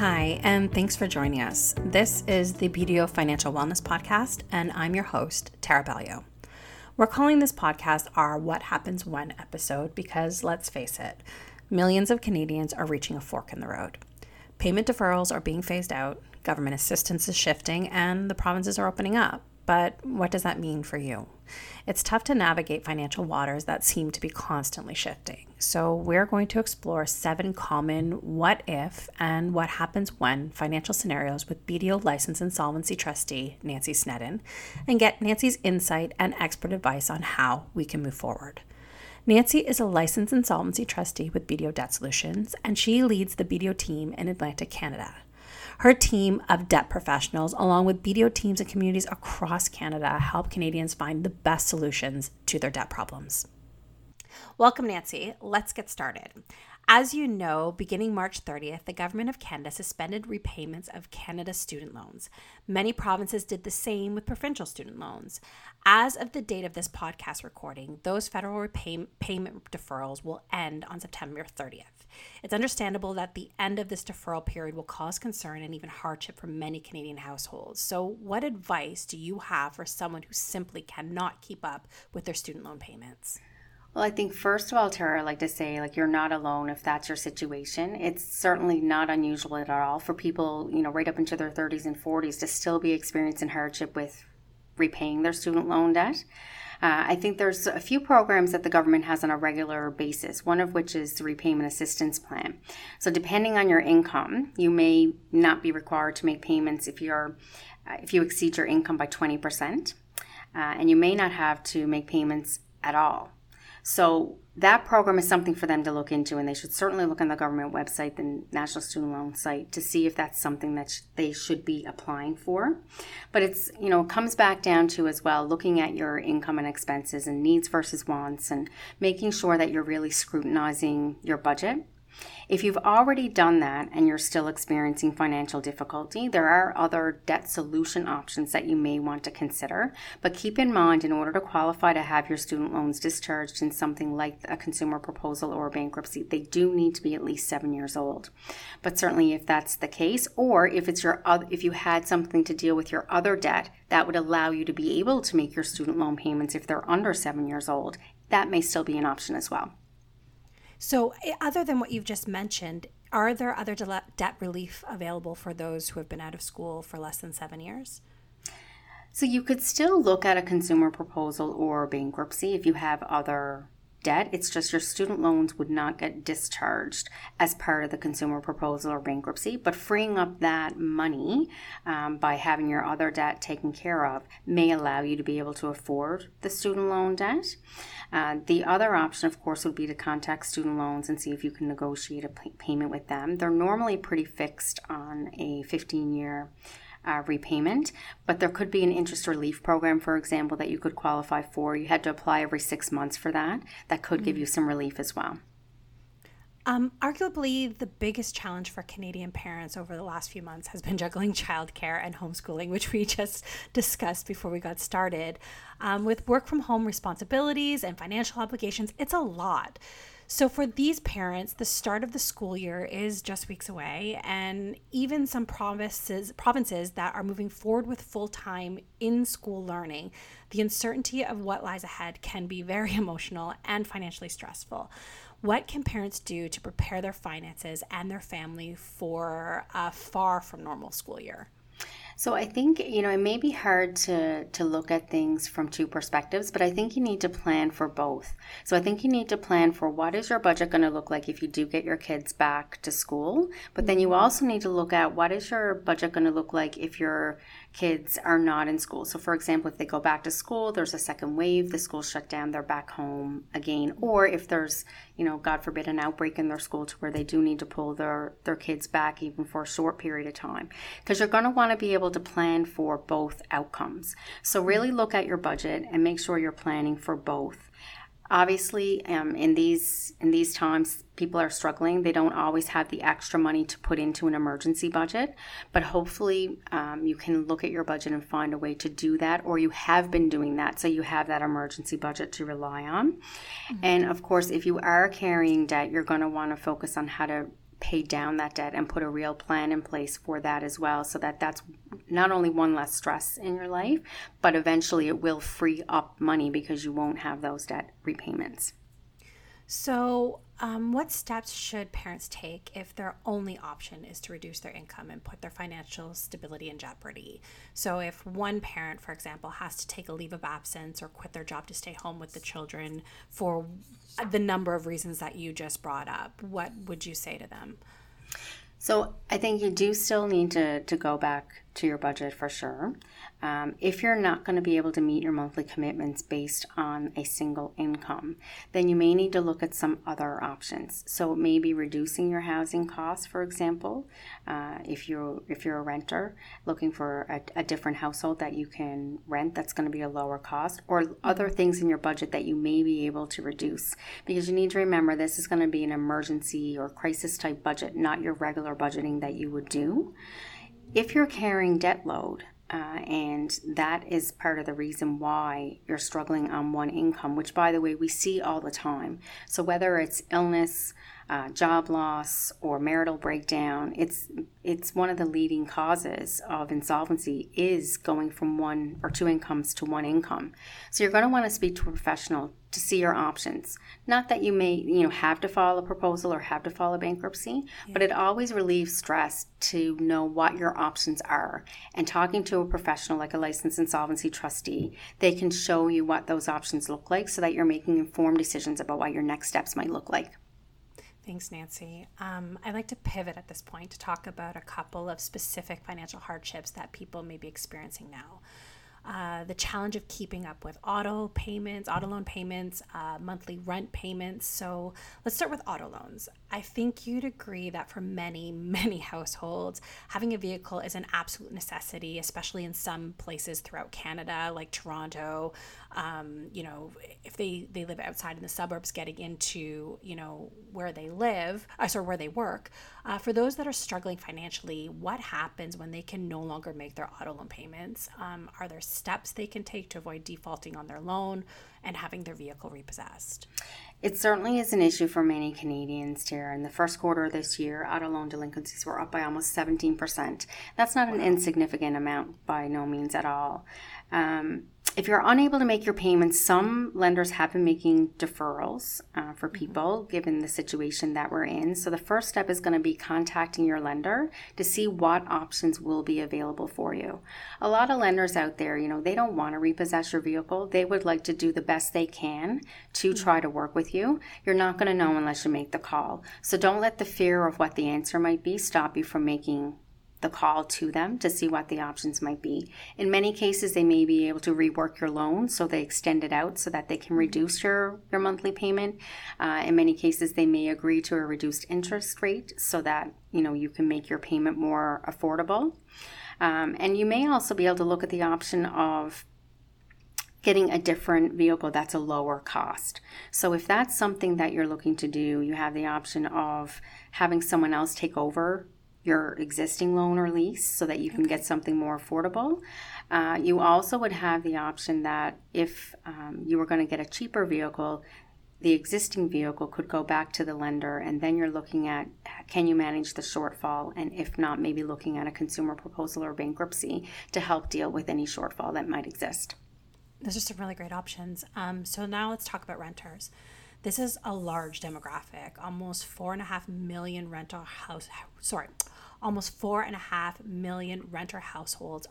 Hi, and thanks for joining us. This is the BDO Financial Wellness Podcast, and I'm your host, Tara Bellio. We're calling this podcast our What Happens When episode because, let's face it, millions of Canadians are reaching a fork in the road. Payment deferrals are being phased out, government assistance is shifting, and the provinces are opening up. But what does that mean for you? It's tough to navigate financial waters that seem to be constantly shifting. So we're going to explore 7 common what if and what happens when financial scenarios with BDO Licensed Insolvency Trustee Nancy Snedden and get Nancy's insight and expert advice on how we can move forward. Nancy is a licensed insolvency trustee with BDO Debt Solutions, and she leads the BDO team in Atlantic Canada. Her team of debt professionals, along with BDO teams and communities across Canada, help Canadians find the best solutions to their debt problems. Welcome, Nancy. Let's get started. As you know, beginning March 30th, the Government of Canada suspended repayments of Canada student loans. Many provinces did the same with provincial student loans. As of the date of this podcast recording, those federal payment deferrals will end on September 30th. It's understandable that the end of this deferral period will cause concern and even hardship for many Canadian households. So what advice do you have for someone who simply cannot keep up with their student loan payments? Well, I think first of all, Tara, I'd like to say, you're not alone if that's your situation. It's certainly not unusual at all for people, right up into their 30s and 40s to still be experiencing hardship with repaying their student loan debt. I think there's a few programs that the government has on a regular basis, one of which is the repayment assistance plan. So depending on your income, you may not be required to make payments if you exceed your income by 20%, and you may not have to make payments at all. So that program is something for them to look into, and they should certainly look on the government website, the National Student Loan site, to see if that's something that they should be applying for. But it's, comes back down to as well looking at your income and expenses and needs versus wants and making sure that you're really scrutinizing your budget. If you've already done that and you're still experiencing financial difficulty, there are other debt solution options that you may want to consider. But keep in mind, in order to qualify to have your student loans discharged in something like a consumer proposal or a bankruptcy, they do need to be at least 7 years old. But certainly if that's the case, or if you had something to deal with your other debt, that would allow you to be able to make your student loan payments if they're under 7 years old, that may still be an option as well. So other than what you've just mentioned, are there other debt relief available for those who have been out of school for less than 7 years? So you could still look at a consumer proposal or bankruptcy if you have other debt. It's just your student loans would not get discharged as part of the consumer proposal or bankruptcy, but freeing up that money by having your other debt taken care of may allow you to be able to afford the student loan debt. The other option, of course, would be to contact student loans and see if you can negotiate a payment with them. They're normally pretty fixed on a 15-year repayment, but there could be an interest relief program, for example, that you could qualify for. You had to apply every 6 months for that. That could give you some relief as well. Arguably, the biggest challenge for Canadian parents over the last few months has been juggling childcare and homeschooling, which we just discussed before we got started. With work from home responsibilities and financial obligations, it's a lot. So for these parents, the start of the school year is just weeks away, and even some provinces that are moving forward with full-time in-school learning, the uncertainty of what lies ahead can be very emotional and financially stressful. What can parents do to prepare their finances and their family for a far from normal school year? So I think, it may be hard to look at things from two perspectives, but I think you need to plan for both. So I think you need to plan for what is your budget going to look like if you do get your kids back to school, but then you also need to look at what is your budget going to look like if your kids are not in school. So for example, if they go back to school, there's a second wave, the school shut down, they're back home again, or if there's, God forbid, an outbreak in their school to where they do need to pull their kids back even for a short period of time, because you're going to want to be able to plan for both outcomes. So really look at your budget and make sure you're planning for both. Obviously, in these times, people are struggling. They don't always have the extra money to put into an emergency budget, but hopefully you can look at your budget and find a way to do that, or you have been doing that, so you have that emergency budget to rely on. Mm-hmm. And of course, if you are carrying debt, you're going to want to focus on how to pay down that debt and put a real plan in place for that as well, so that that's not only one less stress in your life, but eventually it will free up money because you won't have those debt repayments. So what steps should parents take if their only option is to reduce their income and put their financial stability in jeopardy? So if one parent, for example, has to take a leave of absence or quit their job to stay home with the children for the number of reasons that you just brought up, what would you say to them? So I think you do still need to go back to your budget for sure. If you're not going to be able to meet your monthly commitments based on a single income, then you may need to look at some other options. So it may be reducing your housing costs, for example, if you're a renter, looking for a different household that you can rent that's going to be a lower cost, or other things in your budget that you may be able to reduce. Because you need to remember, this is going to be an emergency or crisis type budget, not your regular budgeting that you would do. If you're carrying debt load, and that is part of the reason why you're struggling on one income, which, by the way, we see all the time. So whether it's illness, job loss, or marital breakdown, it's one of the leading causes of insolvency is going from one or two incomes to one income. So you're going to want to speak to a professional to see your options. Not that you may have to file a proposal or have to file a bankruptcy, but it always relieves stress to know what your options are. And talking to a professional like a licensed insolvency trustee, they can show you what those options look like so that you're making informed decisions about what your next steps might look like. Thanks, Nancy. I'd like to pivot at this point to talk about a couple of specific financial hardships that people may be experiencing now. The challenge of keeping up with auto loan payments, monthly rent payments. So let's start with auto loans. I think you'd agree that for many, many households, having a vehicle is an absolute necessity, especially in some places throughout Canada, like Toronto. If they live outside in the suburbs, getting into, where they live, where they work. For those that are struggling financially, what happens when they can no longer make their auto loan payments? Are there steps they can take to avoid defaulting on their loan and having their vehicle repossessed? It certainly is an issue for many Canadians, Tara. In the first quarter of this year, auto loan delinquencies were up by almost 17%. That's not an insignificant amount by no means at all. If you're unable to make your payments, some lenders have been making deferrals for people, given the situation that we're in. So the first step is going to be contacting your lender to see what options will be available for you. A lot of lenders out there, they don't want to repossess your vehicle. They would like to do the best they can to try to work with you. You're not going to know unless you make the call. So don't let the fear of what the answer might be stop you from making the call to them to see what the options might be. In many cases, they may be able to rework your loan, so they extend it out so that they can reduce your monthly payment. In many cases, they may agree to a reduced interest rate so that you can make your payment more affordable. And you may also be able to look at the option of getting a different vehicle that's a lower cost. So if that's something that you're looking to do, you have the option of having someone else take over your existing loan or lease so that you can get something more affordable. You also would have the option that if you were going to get a cheaper vehicle, the existing vehicle could go back to the lender, and then you're looking at, can you manage the shortfall? And if not, maybe looking at a consumer proposal or bankruptcy to help deal with any shortfall that might exist. Those are some really great options. So now let's talk about renters. This is a large demographic. Almost 4.5 million renter households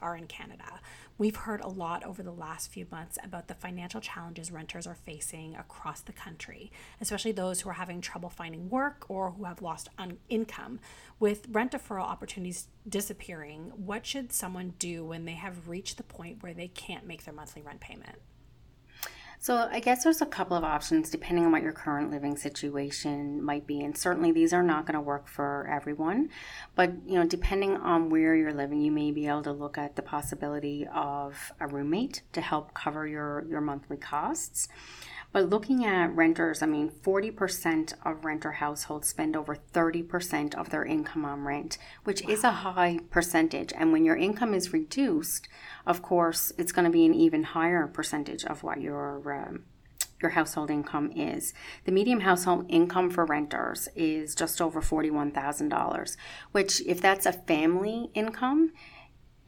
are in Canada. We've heard a lot over the last few months about the financial challenges renters are facing across the country, especially those who are having trouble finding work or who have lost income. With rent deferral opportunities disappearing, what should someone do when they have reached the point where they can't make their monthly rent payment? So I guess there's a couple of options depending on what your current living situation might be. And certainly these are not going to work for everyone. But, depending on where you're living, you may be able to look at the possibility of a roommate to help cover your monthly costs. But looking at renters, 40% of renter households spend over 30% of their income on rent, which is a high percentage. And when your income is reduced, of course, it's going to be an even higher percentage of what your your household income is. The median household income for renters is just over $41,000, which if that's a family income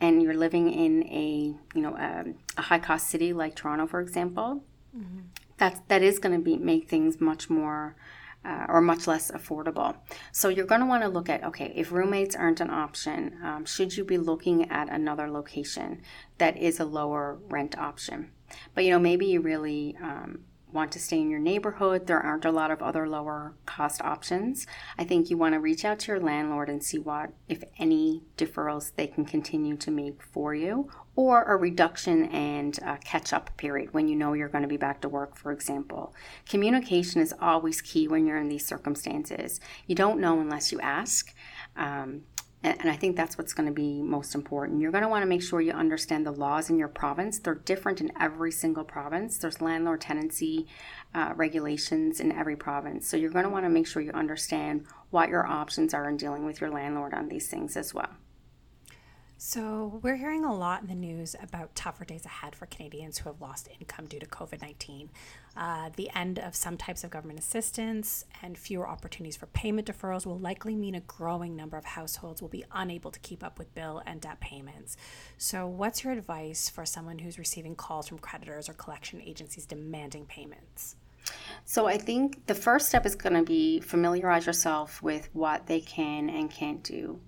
and you're living in a high-cost city like Toronto, for example, mm-hmm. that is going to make things much more or much less affordable. So you're going to want to look at, okay, if roommates aren't an option, should you be looking at another location that is a lower rent option? But, maybe you really want to stay in your neighborhood. There aren't a lot of other lower cost options. I think you want to reach out to your landlord and see what, if any, deferrals they can continue to make for you, or a reduction and catch-up period when you know you're going to be back to work, for example. Communication is always key when you're in these circumstances. You don't know unless you ask, and I think that's what's going to be most important. You're going to want to make sure you understand the laws in your province. They're different in every single province. There's landlord tenancy regulations in every province. So you're going to want to make sure you understand what your options are in dealing with your landlord on these things as well. So we're hearing a lot in the news about tougher days ahead for Canadians who have lost income due to COVID-19, the end of some types of government assistance and fewer opportunities for payment deferrals will likely mean a growing number of households will be unable to keep up with bill and debt payments. So what's your advice for someone who's receiving calls from creditors or collection agencies demanding payments? So I think the first step is going to be familiarize yourself with what they can and can't do.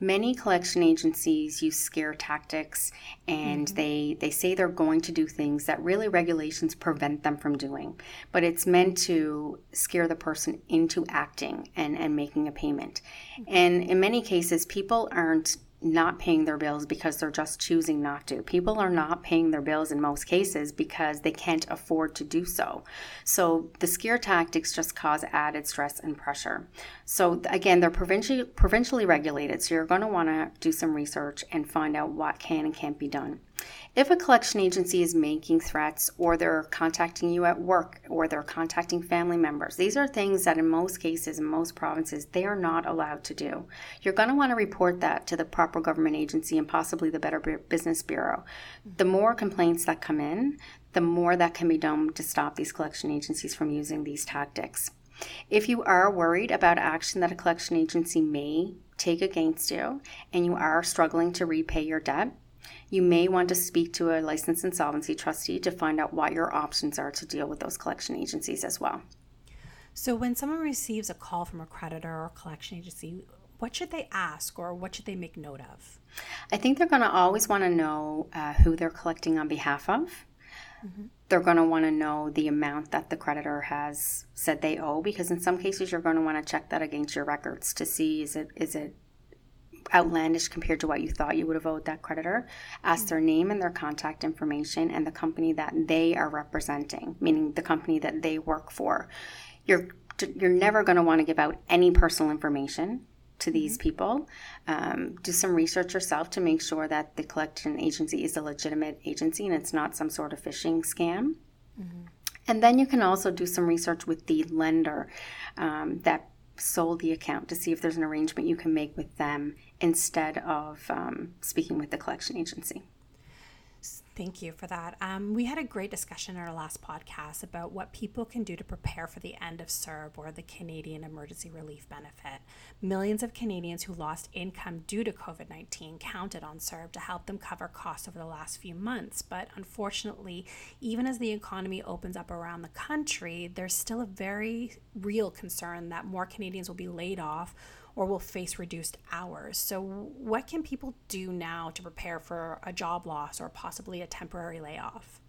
Many collection agencies use scare tactics, and mm-hmm. they say they're going to do things that really regulations prevent them from doing. But it's meant to scare the person into acting and making a payment. Mm-hmm. And in many cases, people aren't not paying their bills because they're just choosing not to. People are not paying their bills in most cases because they can't afford to do so. So the scare tactics just cause added stress and pressure. So again, they're provincially regulated, so you're going to want to do some research and find out what can and can't be done. If a collection agency is making threats, or they're contacting you at work, or they're contacting family members, these are things that in most cases, in most provinces, they are not allowed to do. You're going to want to report that to the proper government agency and possibly the Better Business Bureau. The more complaints that come in, the more that can be done to stop these collection agencies from using these tactics. If you are worried about action that a collection agency may take against you, and you are struggling to repay your debt, you may want to speak to a licensed insolvency trustee to find out what your options are to deal with those collection agencies as well. So when someone receives a call from a creditor or collection agency, what should they ask, or what should they make note of? I think they're going to always want to know who they're collecting on behalf of. Mm-hmm. They're going to want to know the amount that the creditor has said they owe, because in some cases you're going to want to check that against your records to see is it outlandish compared to what you thought you would have owed that creditor. Ask their name and their contact information and the company that they are representing, meaning the company that they work for. You're never going to want to give out any personal information to these people. Do some research yourself to make sure that the collection agency is a legitimate agency and it's not some sort of phishing scam. Mm-hmm. And then you can also do some research with the lender that sold the account to see if there's an arrangement you can make with them instead of speaking with the collection agency. Thank you for that. We had a great discussion in our last podcast about what people can do to prepare for the end of CERB, or the Canadian Emergency Relief Benefit. Millions of Canadians who lost income due to COVID-19 counted on CERB to help them cover costs over the last few months. But unfortunately, even as the economy opens up around the country, there's still a very real concern that more Canadians will be laid off or will face reduced hours. So what can people do now to prepare for a job loss or possibly a temporary layoff?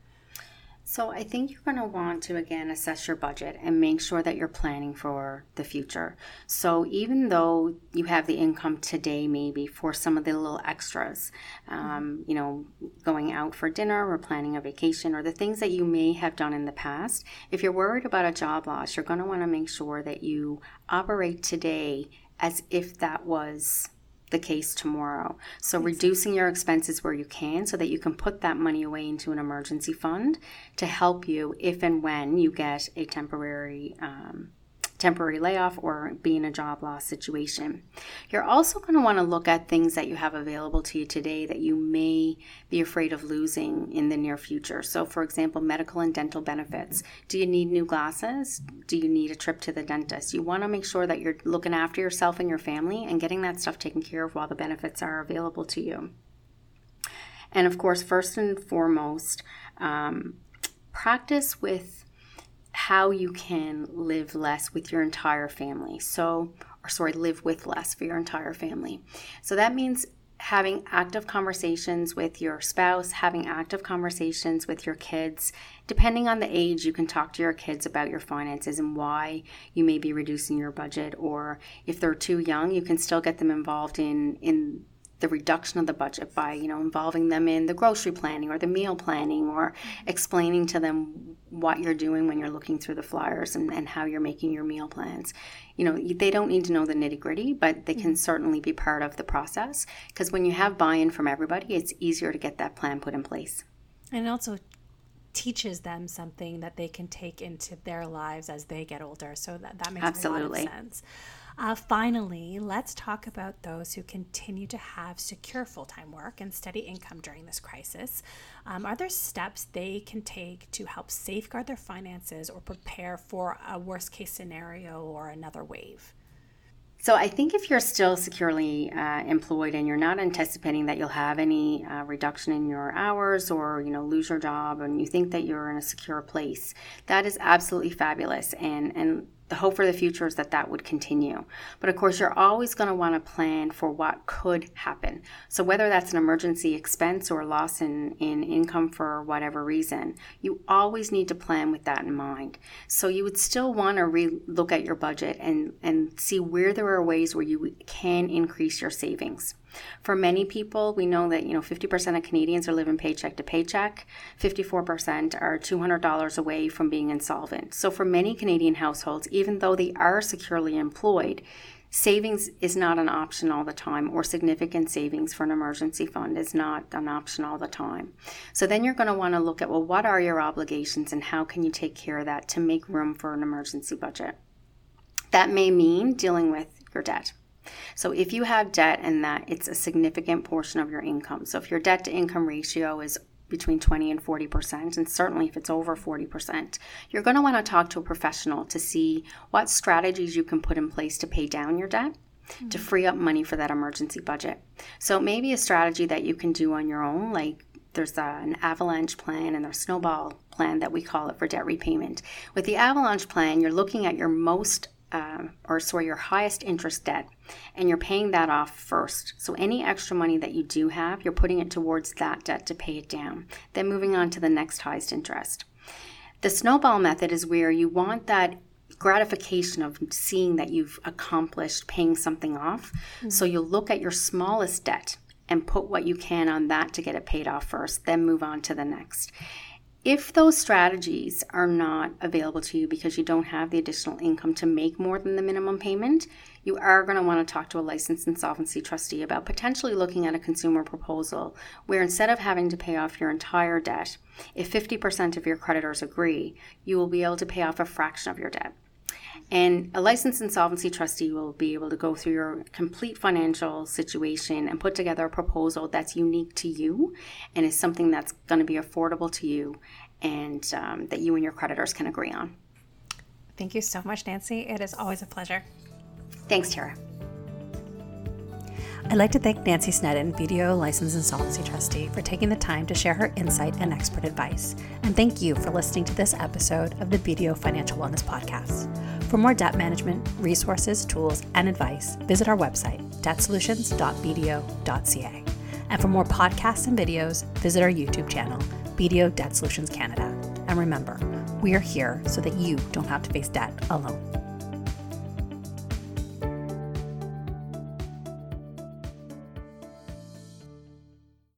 So I think you're going to want to, again, assess your budget and make sure that you're planning for the future. So even though you have the income today, maybe for some of the little extras, going out for dinner or planning a vacation or the things that you may have done in the past, if you're worried about a job loss, you're going to want to make sure that you operate today as if that was the case tomorrow. So reducing your expenses where you can so that you can put that money away into an emergency fund to help you if and when you get a temporary temporary layoff or be in a job loss situation. You're also going to want to look at things that you have available to you today that you may be afraid of losing in the near future. So for example, medical and dental benefits. Do you need new glasses? Do you need a trip to the dentist? You want to make sure that you're looking after yourself and your family and getting that stuff taken care of while the benefits are available to you. And of course, first and foremost, practice with how you can live less with your entire family. Live with less for your entire family. So that means having active conversations with your spouse, having active conversations with your kids. Depending on the age, you can talk to your kids about your finances and why you may be reducing your budget, or if they're too young, you can still get them involved in the reduction of the budget by, involving them in the grocery planning or the meal planning, or explaining to them what you're doing when you're looking through the flyers and how you're making your meal plans. They don't need to know the nitty-gritty, but they can certainly be part of the process, because when you have buy-in from everybody, it's easier to get that plan put in place. And it also teaches them something that they can take into their lives as they get older. So that makes a lot of sense. Finally, let's talk about those who continue to have secure full-time work and steady income during this crisis. Are there steps they can take to help safeguard their finances or prepare for a worst-case scenario or another wave? So I think if you're still securely employed and you're not anticipating that you'll have any reduction in your hours or, lose your job, and you think that you're in a secure place, that is absolutely fabulous. And the hope for the future is that would continue. But of course, you're always going to want to plan for what could happen. So whether that's an emergency expense or loss in income for whatever reason, you always need to plan with that in mind. So you would still want to look at your budget and see where there are ways where you can increase your savings. For many people, we know that 50% of Canadians are living paycheck to paycheck. 54% are $200 away from being insolvent. So for many Canadian households, even though they are securely employed, savings is not an option all the time, or significant savings for an emergency fund is not an option all the time. So then you're going to want to look at, what are your obligations and how can you take care of that to make room for an emergency budget? That may mean dealing with your debt. So if you have debt and that it's a significant portion of your income, so if your debt to income ratio is between 20 and 40%, and certainly if it's over 40%, you're going to want to talk to a professional to see what strategies you can put in place to pay down your debt, to free up money for that emergency budget. So maybe a strategy that you can do on your own, like there's an avalanche plan and there's snowball plan that we call it for debt repayment. With the avalanche plan, you're looking at your your highest interest debt, and you're paying that off first. So any extra money that you do have, you're putting it towards that debt to pay it down, then moving on to the next highest interest. The snowball method is where you want that gratification of seeing that you've accomplished paying something off. Mm-hmm. So you'll look at your smallest debt and put what you can on that to get it paid off first, then move on to the next. If those strategies are not available to you because you don't have the additional income to make more than the minimum payment, you are going to want to talk to a licensed insolvency trustee about potentially looking at a consumer proposal where, instead of having to pay off your entire debt, if 50% of your creditors agree, you will be able to pay off a fraction of your debt. And a licensed insolvency trustee will be able to go through your complete financial situation and put together a proposal that's unique to you and is something that's going to be affordable to you and that you and your creditors can agree on. Thank you so much, Nancy. It is always a pleasure. Thanks, Tara. I'd like to thank Nancy Snedden, BDO Licensed Insolvency Trustee, for taking the time to share her insight and expert advice. And thank you for listening to this episode of the BDO Financial Wellness Podcast. For more debt management resources, tools, and advice, visit our website, debtsolutions.bdo.ca. And for more podcasts and videos, visit our YouTube channel, BDO Debt Solutions Canada. And remember, we are here so that you don't have to face debt alone.